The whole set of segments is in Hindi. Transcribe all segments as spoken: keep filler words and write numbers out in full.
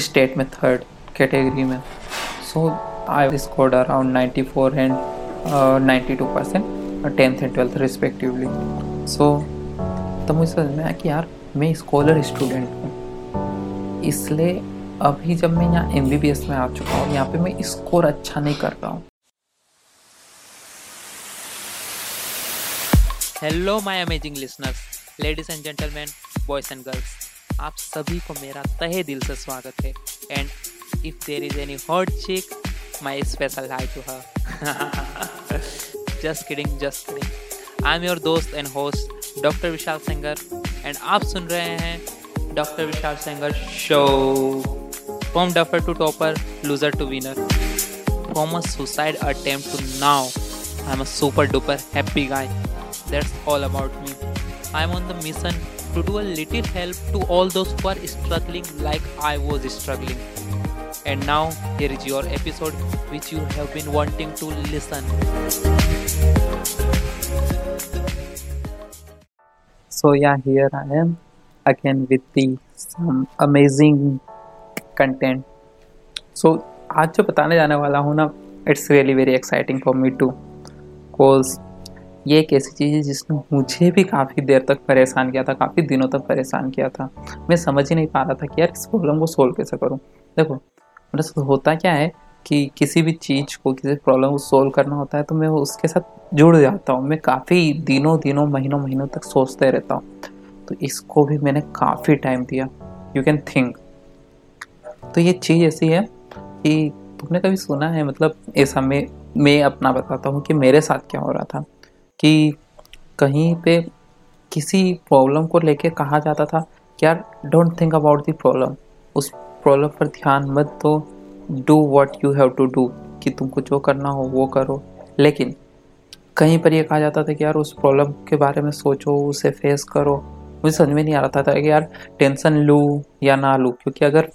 स्टेट में थर्ड कैटेगरी में. So I scored around ninety four and ninety two percent tenth and twelfth respectively. So तब मुझे समझ में आया कि यार मैं स्कॉलर स्टूडेंट हूँ, इसलिए अभी जब मैं यहाँ एमबीबीएस में आ चुका हूँ, यहाँ पे मैं स्कोर अच्छा नहीं कर रहा हूँ. Hello my amazing listeners, ladies and gentleman, boys and girls, आप सभी को मेरा तहे दिल से स्वागत है. And if there is any hot chick, my special hi to her. Just kidding just kidding. I am your दोस्त and host doctor Vishal Sengar, and आप सुन रहे हैं doctor Vishal Sengar show. From duffer to topper, loser to winner. From a suicide attempt to now, I'm a super duper happy guy. That's all about me. I'm on the mission to do a little help to all those who are struggling like I was struggling. And now, here is your episode which you have been wanting to listen. So yeah, here I am again with the some amazing content. So so, आज जो बताने जाने वाला हूँ ना, it's really very exciting for me to course. ये एक ऐसी चीज़ है जिसने मुझे भी काफ़ी देर तक परेशान किया था, काफ़ी दिनों तक परेशान किया था. मैं समझ ही नहीं पा रहा था कि यार इस प्रॉब्लम को सोल्व कैसे करूँ. देखो मतलब होता क्या है कि किसी भी चीज़ को, किसी प्रॉब्लम को सोल्व करना होता है तो मैं उसके साथ जुड़ जाता हूँ. मैं काफ़ी दिनों दिनों महीनों महीनों तक सोचते रहता हूँ. तो इसको भी मैंने काफ़ी टाइम दिया. You can think. तो ये चीज़ ऐसी है कि तुमने कभी सुना है, मतलब ऐसा मैं मैं अपना बताता हूँ कि मेरे साथ क्या हो रहा था. कि कहीं पे किसी प्रॉब्लम को लेके कहा जाता था कि यार don't think about the problem, उस प्रॉब्लम पर ध्यान मत दो, do what you have to do, कि तुमको जो करना हो वो करो. लेकिन कहीं पर ये कहा जाता था कि यार उस प्रॉब्लम के बारे में सोचो, उसे फेस करो. मुझे समझ में नहीं आ रहा था कि यार टेंशन लूँ या ना लूँ, क्योंकि अगर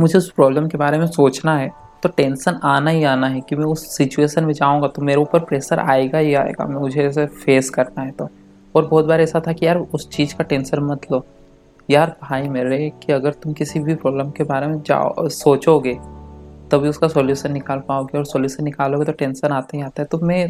मुझे उस प्रॉब्लम के बारे में सोचना है तो टेंशन आना ही आना है कि मैं उस सिचुएशन में जाऊंगा तो मेरे ऊपर प्रेशर आएगा ही आएगा, मैं मुझे इसे फेस करना है. तो और बहुत बार ऐसा था कि यार उस चीज़ का टेंशन मत लो. यार भाई मेरे कि अगर तुम किसी भी प्रॉब्लम के बारे में जाओ सोचोगे तभी उसका सॉल्यूशन निकाल पाओगे, और सॉल्यूशन निकालोगे तो टेंशन आते ही आता है. तो मैं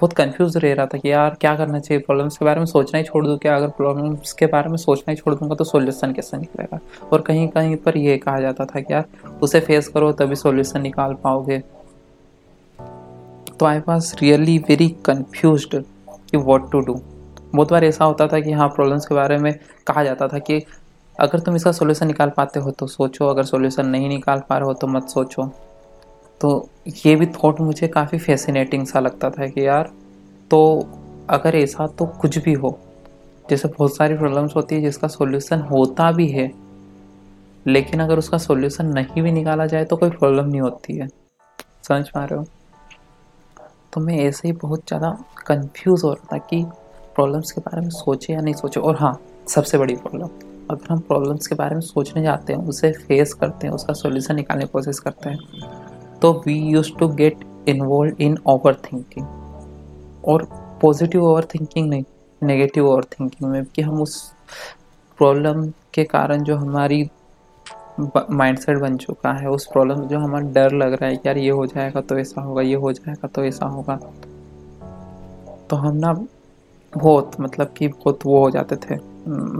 बहुत कंफ्यूज रह रहा था कि यार क्या करना चाहिए, प्रॉब्लम्स के बारे में सोचना ही छोड़ दूँ क्या? अगर प्रॉब्लम्स के बारे में सोचना ही छोड़ दूँगा तो सॉल्यूशन कैसे निकलेगा? और कहीं कहीं पर यह कहा जाता था कि यार उसे फेस करो तभी सॉल्यूशन निकाल पाओगे. तो I was really very confused कि व्हाट टू डू. बहुत बार ऐसा होता था कि हाँ प्रॉब्लम्स के बारे में कहा जाता था कि अगर तुम इसका सॉल्यूशन निकाल पाते हो तो सोचो, अगर सॉल्यूशन नहीं निकाल पा रहे हो तो मत सोचो. तो ये भी थॉट मुझे काफ़ी फैसिनेटिंग सा लगता था कि यार तो अगर ऐसा तो कुछ भी हो, जैसे बहुत सारी प्रॉब्लम्स होती है जिसका सॉल्यूशन होता भी है, लेकिन अगर उसका सॉल्यूशन नहीं भी निकाला जाए तो कोई प्रॉब्लम नहीं होती है. समझ पा रहे हो? तो मैं ऐसे ही बहुत ज़्यादा कंफ्यूज हो रहा था कि प्रॉब्लम्स के बारे में सोचे या नहीं सोचे. और हाँ, सबसे बड़ी प्रॉब्लम, अगर हम प्रॉब्लम्स के बारे में सोचने जाते हैं, उसे फेस करते हैं, उसका सॉल्यूशन निकालने की कोशिश करते हैं, तो we use to get involve in over thinking. और पॉजिटिव ओवर थिंकिंग नहीं, नेगेटिव ओवर थिंकिंग में, कि हम उस प्रॉब्लम के कारण जो हमारी माइंडसेट बन चुका है, उस प्रॉब्लम जो हमारा डर लग रहा है कि यार ये हो जाएगा तो ऐसा होगा, ये हो जाएगा तो ऐसा होगा, तो हम ना बहुत मतलब कि बहुत वो हो जाते थे.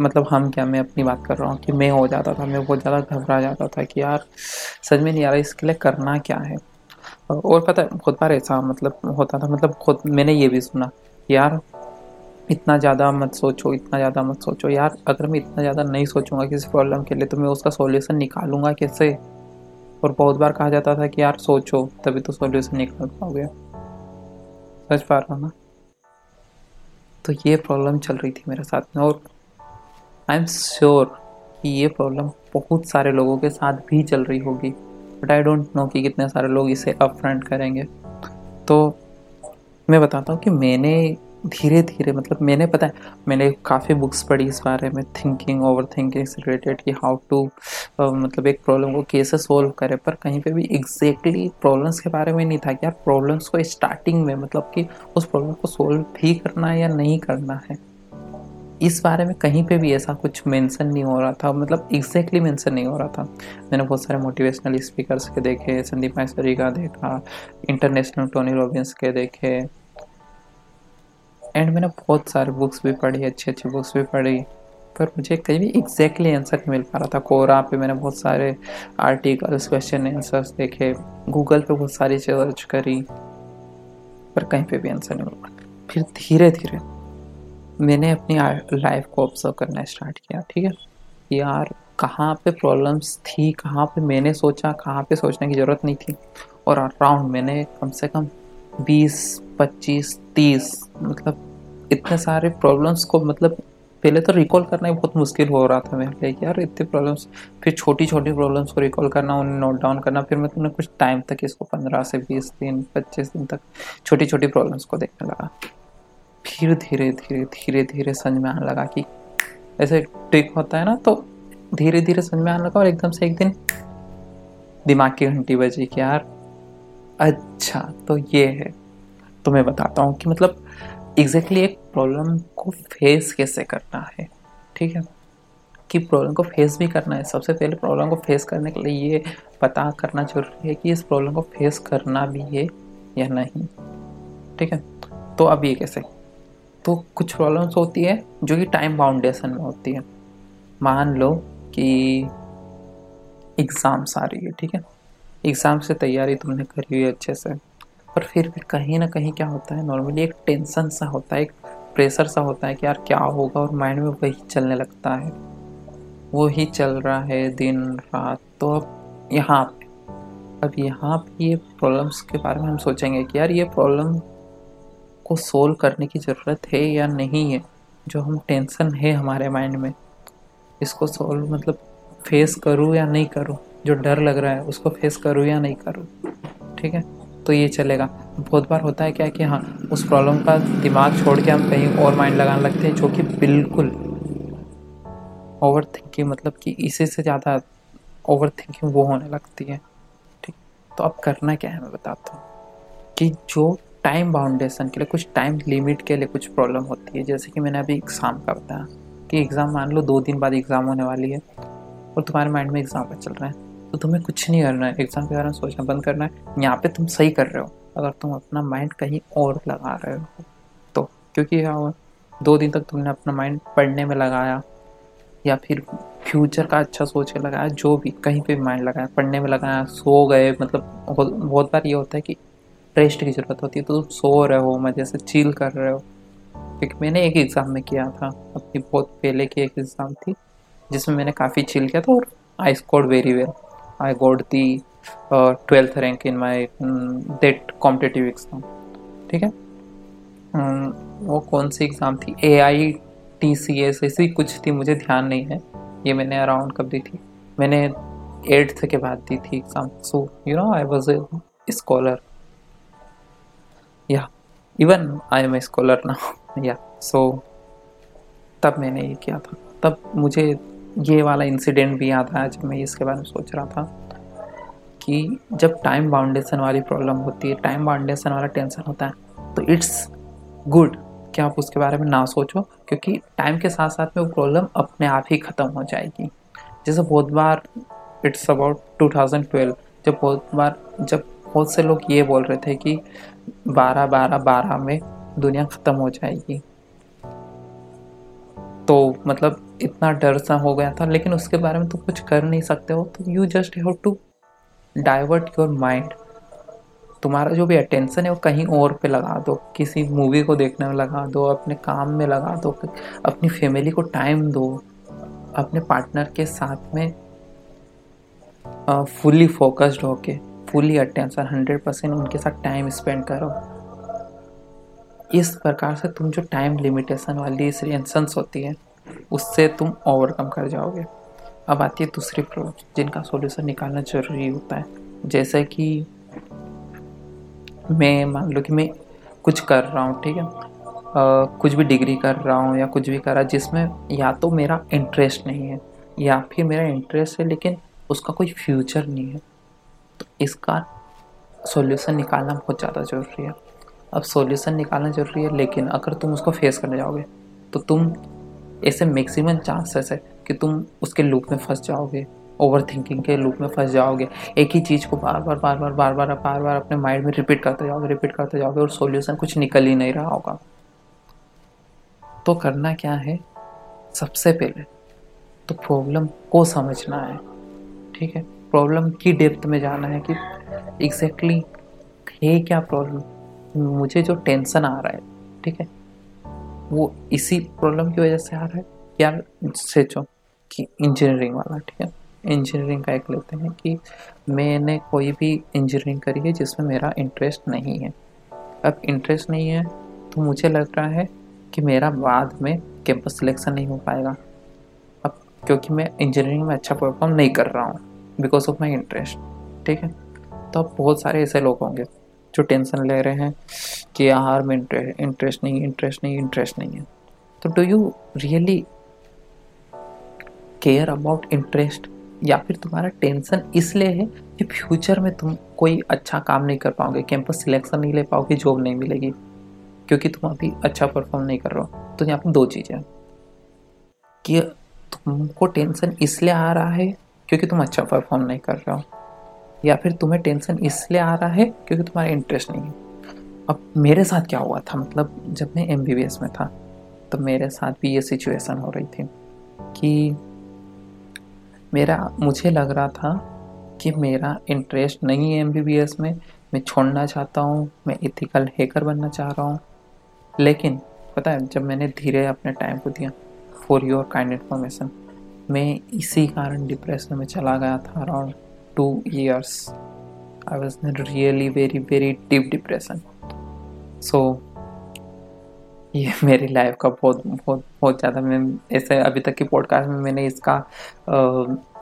मतलब हम क्या, मैं अपनी बात कर रहा हूँ कि मैं हो जाता था, मैं बहुत ज़्यादा घबरा जाता था कि यार सच में नहीं आ रहा, इसके लिए करना क्या है. और पता है बहुत बार ऐसा मतलब होता था, मतलब खुद मैंने ये भी सुना यार इतना ज़्यादा मत सोचो, इतना ज़्यादा मत सोचो. यार अगर मैं इतना ज़्यादा नहीं सोचूंगा किसी प्रॉब्लम के लिए तो मैं उसका सॉल्यूशन निकालूंगा कैसे? और बहुत बार कहा जाता था कि यार सोचो तभी तो सॉल्यूशन निकाल पाओगे. समझ पा रहा ना? तो ये प्रॉब्लम चल रही थी मेरे साथ में, और आई एम श्योर कि ये प्रॉब्लम बहुत सारे लोगों के साथ भी चल रही होगी, बट आई डोंट नो कि कितने सारे लोग इसे अपफ्रंट करेंगे. तो मैं बताता हूँ कि मैंने धीरे धीरे मतलब मैंने पता है मैंने काफ़ी बुक्स पढ़ी इस बारे में, थिंकिंग ओवर थिंकिंग से रिलेटेड, कि हाउ टू मतलब एक प्रॉब्लम को कैसे सोल्व करें. पर कहीं पे भी एग्जैक्टली प्रॉब्लम्स के बारे में नहीं था कि यार प्रॉब्लम्स को स्टार्टिंग में मतलब कि उस प्रॉब्लम को सोल्व भी करना है या नहीं करना है. इस बारे में कहीं पे भी ऐसा कुछ मेंशन नहीं हो रहा था, मतलब एग्जैक्टली मेंशन नहीं हो रहा था। मैंने बहुत सारे मोटिवेशनल स्पीकर्स के देखे, संदीप माहेश्वरी का देखा, इंटरनेशनल टोनी रॉबिन्स के देखे, एंड मैंने बहुत सारे बुक्स भी पढ़ी, अच्छी अच्छी बुक्स भी पढ़ी, पर मुझे कहीं भी एग्जैक्टली आंसर नहीं मिल पा रहा था। कोरा पे मैंने बहुत सारे आर्टिकल्स, क्वेश्चन आंसर्स देखे, गूगल पे बहुत सारी सर्च करी, पर कहीं पे भी आंसर नहीं मिल पा। फिर धीरे धीरे मैंने अपनी लाइफ को ऑब्जर्व करना स्टार्ट किया, ठीक है यार, कहाँ पे प्रॉब्लम्स थी, कहाँ पे मैंने सोचा, कहाँ पे सोचने की ज़रूरत नहीं थी। और अराउंड मैंने कम से कम बीस, पच्चीस, तीस मतलब इतने सारे प्रॉब्लम्स को, मतलब पहले तो रिकॉल करना ही बहुत मुश्किल हो रहा था मेरे लिए कि यार इतने प्रॉब्लम्स, फिर छोटी छोटी प्रॉब्लम्स को रिकॉल करना, उन्हें नोट डाउन करना। फिर मैं तुमने कुछ टाइम तक इसको पंद्रह से बीस दिन, पच्चीस दिन तक छोटी छोटी प्रॉब्लम्स को देखने लगा। फिर धीरे धीरे धीरे धीरे समझ में आने लगा कि ऐसे ट्रिक होता है ना, तो धीरे धीरे समझ में आने लगा। और एकदम से एक दिन दिमाग की घंटी बजी कि यार अच्छा तो ये है, तो मैं बताता हूँ कि मतलब एग्जैक्टली एक प्रॉब्लम को फेस कैसे करना है, ठीक है, कि प्रॉब्लम को फेस भी करना है। सबसे पहले प्रॉब्लम को फेस करने के लिए ये पता करना जरूरी है कि इस प्रॉब्लम को फेस करना भी है या नहीं, ठीक है। तो अब ये कैसे, तो कुछ प्रॉब्लम्स होती है जो कि टाइम बाउंडेशन में होती है। मान लो कि एग्ज़ाम्स आ रही है, ठीक है, एग्ज़ाम से तैयारी तुमने करी हुई है अच्छे से, पर फिर भी कहीं ना कहीं क्या होता है, नॉर्मली एक टेंशन सा होता है, एक प्रेशर सा होता है कि यार क्या होगा, और माइंड में वही चलने लगता है, वही चल रहा है दिन रात। तो अब यहाँ पे अब यहाँ पे ये प्रॉब्लम्स के बारे में हम सोचेंगे कि यार ये प्रॉब्लम को सोल्व करने की ज़रूरत है या नहीं है। जो हम टेंशन है हमारे माइंड में, इसको सोल्व मतलब फेस करूँ या नहीं करूँ, जो डर लग रहा है उसको फेस करूँ या नहीं करूँ, ठीक है, तो ये चलेगा। बहुत बार होता है क्या कि हाँ, उस प्रॉब्लम का दिमाग छोड़ के हम कहीं और माइंड लगाने लगते हैं, जो कि बिल्कुल ओवर थिंकिंग, मतलब कि इसी से ज़्यादा ओवर थिंकिंग वो होने लगती है, ठीक। तो अब करना क्या है मैं बताता हूँ कि जो टाइम बाउंडेशन के लिए, कुछ टाइम लिमिट के लिए कुछ प्रॉब्लम होती है, जैसे कि मैंने अभी एग्ज़ाम का बताया कि एग्ज़ाम मान लो दो दिन बाद एग्ज़ाम होने वाली है और तुम्हारे माइंड में एग्ज़ाम का चल रहा है, तो तुम्हें कुछ नहीं करना है, एग्ज़ाम के बारे में सोचना बंद करना है। यहाँ पे तुम सही कर रहे हो अगर तुम अपना माइंड कहीं और लगा रहे हो तो, क्योंकि दो दिन तक तुमने अपना माइंड पढ़ने में लगाया या फिर फ्यूचर का अच्छा सोच के लगाया, जो भी कहीं पे माइंड लगाया, पढ़ने में लगाया, सो गए, मतलब बहुत बार ये होता है कि रेस्ट की ज़रूरत होती है, तो तुम सो रहे हो, मज़े से चिल कर रहे हो। क्योंकि मैंने एक एग्ज़ाम में किया था, अपनी बहुत पहले की एक एग्ज़ाम थी जिसमें मैंने काफ़ी चिल किया था और I score very well, I got the twelfth rank in my that competitive exam, ठीक है। वो कौन सी एग्ज़ाम थी, ए आई टी एस ऐसी कुछ थी, मुझे ध्यान नहीं है। ये मैंने अराउंड कब दी थी, मैंने एट्थ के बाद दी थी exam. So you know I was a scholar, या even I am a scholar now, या सो तब मैंने ये किया था। तब मुझे ये वाला इंसिडेंट भी याद आया जब मैं इसके बारे में सोच रहा था कि जब टाइम बाउंडेशन वाली प्रॉब्लम होती है, टाइम बाउंडेशन वाला टेंशन होता है, तो इट्स गुड कि आप उसके बारे में ना सोचो, क्योंकि टाइम के साथ साथ में वो प्रॉब्लम अपने आप ही ख़त्म हो जाएगी। जैसे बहुत बार it's about two thousand twelve, जब बहुत बार जब बहुत से लोग ये बोल रहे थे कि बारह बारह बारह में दुनिया ख़त्म हो जाएगी, तो मतलब इतना डर सा हो गया था, लेकिन उसके बारे में तो कुछ कर नहीं सकते हो। तो you just have to divert your mind, तुम्हारा जो भी अटेंशन है वो कहीं और पे लगा दो, किसी मूवी को देखने में लगा दो, अपने काम में लगा दो, अपनी फैमिली को टाइम दो, अपने पार्टनर के साथ में फुली फोकस्ड होके, फुली अटेंशन हंड्रेड परसेंट उनके साथ टाइम स्पेंड करो। इस प्रकार से तुम जो टाइम लिमिटेशन वाली टेंशंस होती है उससे तुम ओवरकम कर जाओगे। अब आती है दूसरी प्रॉब्लम जिनका सॉल्यूशन निकालना ज़रूरी होता है। जैसे कि मैं मान लो कि मैं कुछ कर रहा हूँ, ठीक है, आ, कुछ भी डिग्री कर रहा हूँ या कुछ भी कर रहा जिसमें या तो मेरा इंटरेस्ट नहीं है, या फिर मेरा इंटरेस्ट है लेकिन उसका कोई फ्यूचर नहीं है, तो इसका सॉल्यूशन निकालना बहुत ज़्यादा ज़रूरी है। अब सॉल्यूशन निकालना ज़रूरी है, लेकिन अगर तुम उसको फेस करने जाओगे तो तुम ऐसे मैक्सिमम चांसेस है कि तुम उसके लूप में फंस जाओगे, ओवर थिंकिंग के लूप में फंस जाओगे, एक ही चीज़ को बार बार बार बार बार बार बार बार अपने माइंड में रिपीट करते जाओगे रिपीट करते जाओगे और सॉल्यूशन कुछ निकल ही नहीं रहा होगा। तो करना क्या है, सबसे पहले तो प्रॉब्लम को समझना है, ठीक है, प्रॉब्लम की डेप्थ में जाना है कि एग्जैक्टली है क्या प्रॉब्लम, मुझे जो टेंशन आ रहा है, ठीक है, वो इसी प्रॉब्लम की वजह से आ रहा है या से जो कि इंजीनियरिंग वाला, ठीक है, इंजीनियरिंग का एक लेते हैं कि मैंने कोई भी इंजीनियरिंग करी है जिसमें मेरा इंटरेस्ट नहीं है। अब इंटरेस्ट नहीं है तो मुझे लग रहा है कि मेरा बाद में कैंपस सिलेक्शन नहीं हो पाएगा, अब क्योंकि मैं इंजीनियरिंग में अच्छा परफॉर्म नहीं कर रहा हूँ बिकॉज ऑफ माई इंटरेस्ट, ठीक है। तो अब बहुत सारे ऐसे लोग होंगे जो टेंशन ले रहे हैं कि यार में इंटरेस्ट नहीं इंटरेस्ट नहीं इंटरेस्ट नहीं है। तो do you really care about interest, या फिर तुम्हारा टेंशन इसलिए है कि फ्यूचर में तुम कोई अच्छा काम नहीं कर पाओगे, कैंपस सिलेक्शन नहीं ले पाओगे, जॉब नहीं मिलेगी क्योंकि तुम अभी अच्छा परफॉर्म नहीं कर रहे हो। तो यहाँ पर दो चीज़ें कि तुमको टेंशन इसलिए आ रहा है क्योंकि तुम अच्छा परफॉर्म नहीं कर रहे हो, या फिर तुम्हें टेंशन इसलिए आ रहा है क्योंकि तुम्हारा इंटरेस्ट नहीं है। अब मेरे साथ क्या हुआ था, मतलब जब मैं एमबीबीएस में था तो मेरे साथ भी ये सिचुएशन हो रही थी कि मेरा मुझे लग रहा था कि मेरा इंटरेस्ट नहीं है एमबीबीएस में, मैं छोड़ना चाहता हूँ, मैं एथिकल हैकर बनना चाह रहा हूँ। लेकिन पता है जब मैंने धीरे अपने टाइम को दिया फॉर योर काइंड इन्फॉर्मेशन, मैं इसी कारण डिप्रेशन में चला गया था। Around Two years, I was in a really very very deep depression. So ये मेरी लाइफ का बहुत बहुत बहुत ज़्यादा, मैं ऐसे अभी तक की पॉडकास्ट में मैंने इसका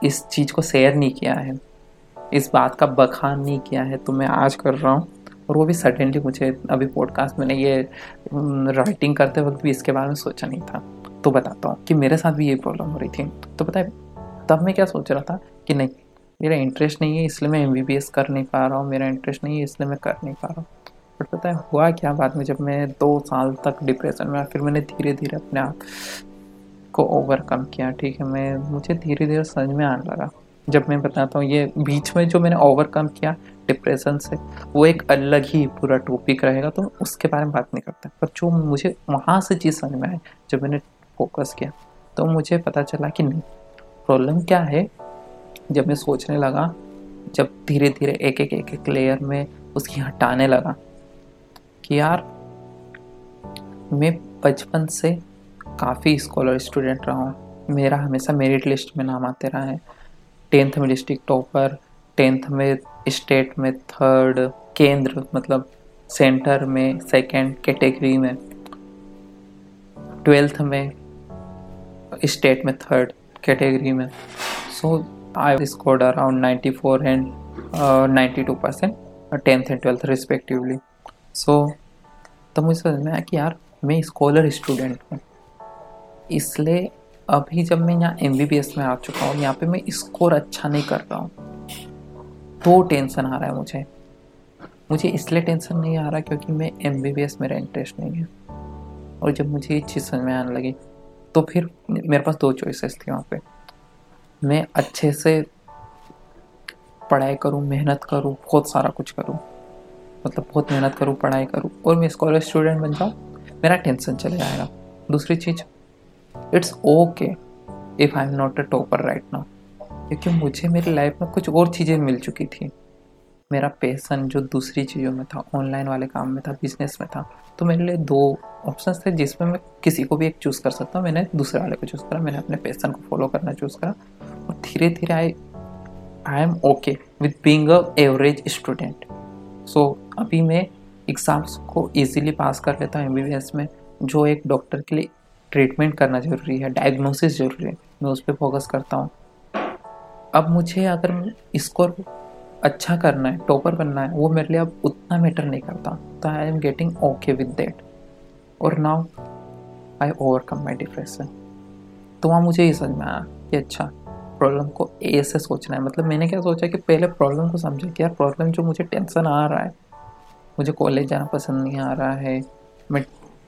इस चीज़ को शेयर नहीं किया है, इस बात का बखान नहीं किया है, तो मैं आज कर रहा हूँ। और वो भी सडनली मुझे अभी पॉडकास्ट, मैंने ये राइटिंग करते वक्त भी इसके बारे में सोचा नहीं था। तो बताता हूँ कि मेरे साथ भी ये प्रॉब्लम हो रही थी। तो पता है तब मैं क्या सोच रहा था कि नहीं, मेरा इंटरेस्ट नहीं है इसलिए मैं एमबीबीएस कर नहीं पा रहा हूँ, मेरा इंटरेस्ट नहीं है इसलिए मैं कर नहीं पा रहा हूँ। बट पता है हुआ क्या बाद में, जब मैं दो साल तक डिप्रेशन में, फिर मैंने धीरे धीरे अपने आप को ओवरकम किया, ठीक है, मैं मुझे धीरे धीरे समझ में आने लगा। जब मैं बताता हूँ ये बीच में जो मैंने ओवरकम किया डिप्रेशन से, वो एक अलग ही पूरा टॉपिक रहेगा, तो उसके बारे में बात नहीं करते। पर जो मुझे वहाँ से चीज़ समझ में आई जब मैंने फोकस किया, तो मुझे पता चला कि नहीं, प्रॉब्लम क्या है। जब मैं सोचने लगा, जब धीरे धीरे एक एक एक एक लेयर में उसकी हटाने लगा कि यार मैं बचपन से काफ़ी स्कॉलर स्टूडेंट रहा हूँ, मेरा हमेशा मेरिट लिस्ट में नाम आते रहा है, टेंथ में डिस्ट्रिक्ट टॉपर, टेंथ में स्टेट में थर्ड, केंद्र मतलब सेंटर में सेकंड कैटेगरी में, ट्वेल्थ में स्टेट में थर्ड कैटेगरी में। So I scored around ninety-four and uh, ninety-two percent tenth and twelfth respectively. So तब मुझे समझ में आया कि यार मैं स्कॉलर स्टूडेंट हूँ, इसलिए अभी जब मैं यहाँ एमबीबीएस में आ चुका हूँ, यहाँ पे मैं स्कोर अच्छा नहीं कर रहा हूँ, तो टेंशन आ रहा है मुझे। मुझे इसलिए टेंशन नहीं आ रहा क्योंकि मैं एमबीबीएस मेरा इंटरेस्ट नहीं है। और जब मुझे ये चीज़ समझ में आने लगी तो फिर मेरे पास दो चॉइसेस थी वहाँ पे, मैं अच्छे से पढ़ाई करूँ, मेहनत करूँ, बहुत सारा कुछ करूँ, मतलब बहुत मेहनत करूँ, पढ़ाई करूँ और मैं स्कॉलर स्टूडेंट बन जाऊँ, मेरा टेंशन चले जाएगा। दूसरी चीज़, it's okay if I am not a topper right now, क्योंकि मुझे मेरी लाइफ में कुछ और चीज़ें मिल चुकी थी। मेरा पैसन जो दूसरी चीज़ों में था, ऑनलाइन वाले काम में था, बिजनेस में था, तो मेरे लिए दो ऑप्शंस थे जिसमें मैं किसी को भी एक चूज़ कर सकता हूँ। मैंने दूसरे वाले को चूज़ करा, मैंने अपने पैसन को फॉलो करना चूज़ करा और धीरे धीरे I I am okay with being a average student. So अभी मैं एग्ज़ाम्स को ईजिली पास कर लेता हूँ एमबीबीएस में। जो एक डॉक्टर के लिए ट्रीटमेंट करना ज़रूरी है, डायग्नोसिस ज़रूरी है, मैं उस पर फोकस करता हूँ। अब मुझे अगर स्कोर अच्छा करना है, टॉपर बनना है, वो मेरे लिए अब उतना मैटर नहीं करता। तो I am getting okay with that और now I overcome my depression. तो वहाँ मुझे ये समझ में आया कि अच्छा प्रॉब्लम को ऐसे सोचना है। मतलब मैंने क्या सोचा कि पहले प्रॉब्लम को समझे कि यार प्रॉब्लम जो मुझे टेंशन आ रहा है, मुझे कॉलेज जाना पसंद नहीं आ रहा है, मैं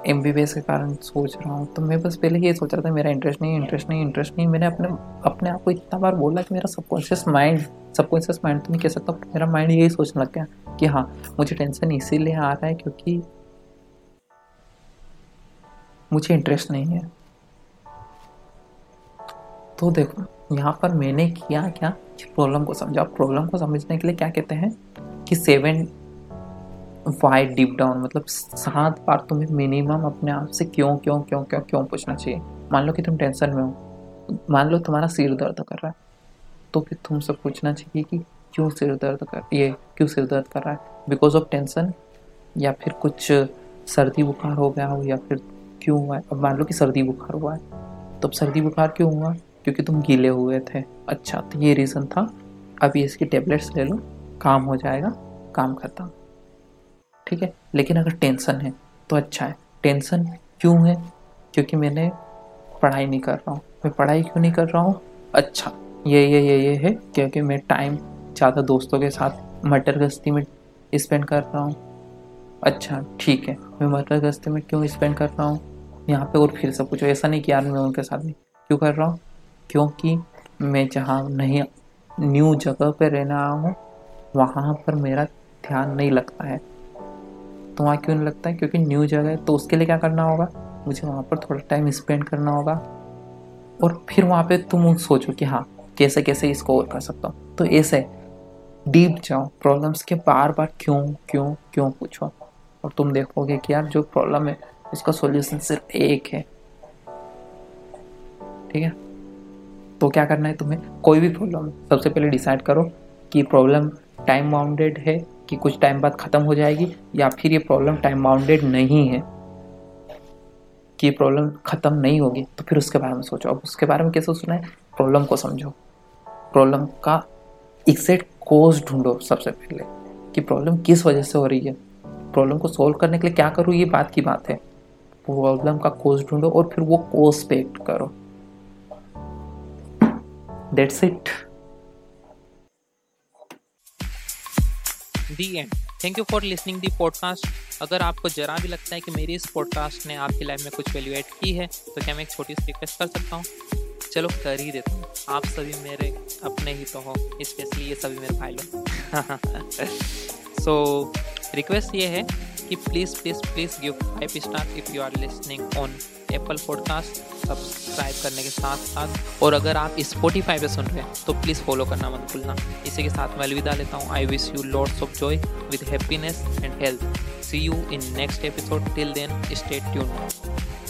एमबीबीएस के कारण सोच रहा हूँ। तो मैं बस पहले ये सोच रहा था मेरा इंटरेस्ट नहीं इंटरेस्ट नहीं इंटरेस्ट नहीं मैंने अपने अपने आप को इतना बार बोला कि मेरा सबकॉन्शियस माइंड सबकॉन्शियस माइंड तो नहीं कह सकता, मेरा माइंड यही सोचने लग गया कि हाँ मुझे टेंशन इसीलिए आ रहा है क्योंकि मुझे इंटरेस्ट नहीं है। तो देखो यहाँ पर मैंने किया क्या कि प्रॉब्लम को समझा। प्रॉब्लम को समझने के लिए क्या कहते हैं कि सेवन वाई डीप डाउन, मतलब सात बार तुम्हें मिनिमम अपने आप से क्यों क्यों क्यों क्यों क्यों पूछना चाहिए। मान लो कि तुम टेंशन में हो, मान लो तुम्हारा सिर दर्द कर रहा है, तो फिर तुमसे पूछना चाहिए कि क्यों सिर दर्द कर ये क्यों सिर दर्द कर रहा है, बिकॉज ऑफ टेंशन या फिर कुछ सर्दी बुखार हो गया हो या फिर क्यों हुआ है। अब मान लो कि सर्दी बुखार हुआ है, तब सर्दी बुखार क्यों हुआ, क्योंकि तुम गीले हुए थे। अच्छा तो ये रीज़न था, अभी इसकी टेबलेट्स ले लो काम हो जाएगा, काम खत्म, ठीक है। लेकिन अगर टेंशन है तो अच्छा है, टेंशन क्यों है, क्योंकि मैंने पढ़ाई नहीं कर रहा हूँ। मैं पढ़ाई क्यों नहीं कर रहा हूँ, अच्छा ये ये ये ये है क्योंकि मैं टाइम ज़्यादा दोस्तों के साथ मटर गश्ती में स्पेंड कर रहा हूँ। अच्छा ठीक है, मैं मटर गश्ती में क्यों स्पेंड कर रहा हूँ यहाँ पे, और फिर सब कुछ ऐसा नहीं कि यार मैं उनके साथ नहीं क्यों कर रहा हूँ, क्योंकि मैं जहाँ नहीं न्यू जगह पे रहना आया हूँ वहाँ पर मेरा ध्यान नहीं लगता है। तो वहाँ क्यों नहीं लगता है, क्योंकि न्यू जगह है, तो उसके लिए क्या करना होगा, मुझे वहाँ पर थोड़ा टाइम स्पेंड करना होगा। और फिर वहाँ पे तुम सोचो कि हाँ कैसे कैसे इसको और कर सकता हूँ। तो ऐसे डीप जाओ, प्रॉब्लम्स के बार बार क्यों क्यों क्यों पूछो, और तुम देखोगे कि यार जो प्रॉब्लम है उसका सॉल्यूशन सिर्फ एक है, ठीक है। तो क्या करना है तुम्हें, कोई भी प्रॉब्लम सबसे पहले डिसाइड करो कि प्रॉब्लम टाइम बाउंडेड है कि कुछ टाइम बाद ख़त्म हो जाएगी, या फिर ये प्रॉब्लम टाइम बाउंडेड नहीं है कि प्रॉब्लम ख़त्म नहीं होगी। तो फिर उसके बारे में सोचो। अब उसके बारे में कैसे सोचना है, प्रॉब्लम को समझो, प्रॉब्लम का एग्जैक्ट कोज ढूंढो सबसे पहले कि प्रॉब्लम किस वजह से हो रही है। प्रॉब्लम को सोल्व करने के लिए क्या करूँ ये बात की बात है, प्रॉब्लम का कोज ढूंढो और फिर वो कोज पे एक्ट करो। That's it. The end. Thank you for listening the podcast. अगर आपको जरा भी लगता है कि मेरी इस पॉडकास्ट ने आपकी लाइफ में कुछ वैल्यू ऐड की है तो क्या मैं एक छोटी सी रिक्वेस्ट कर सकता हूँ, चलो कर ही देता हूँ। आप सभी मेरे अपने ही तो हो, स्पेशली ये सभी मेरे भाई लोग। सो रिक्वेस्ट ये है कि please please please give five star if you are listening on Apple podcast subscribe करने के साथ साथ, और अगर आप स्पॉटिफाई पे सुन रहे हैं तो प्लीज़ फॉलो करना मत भूलना। इसी के साथ मैं अलविदा लेता हूँ। I wish you lots of joy with happiness and health. See you in next episode, till then stay tuned.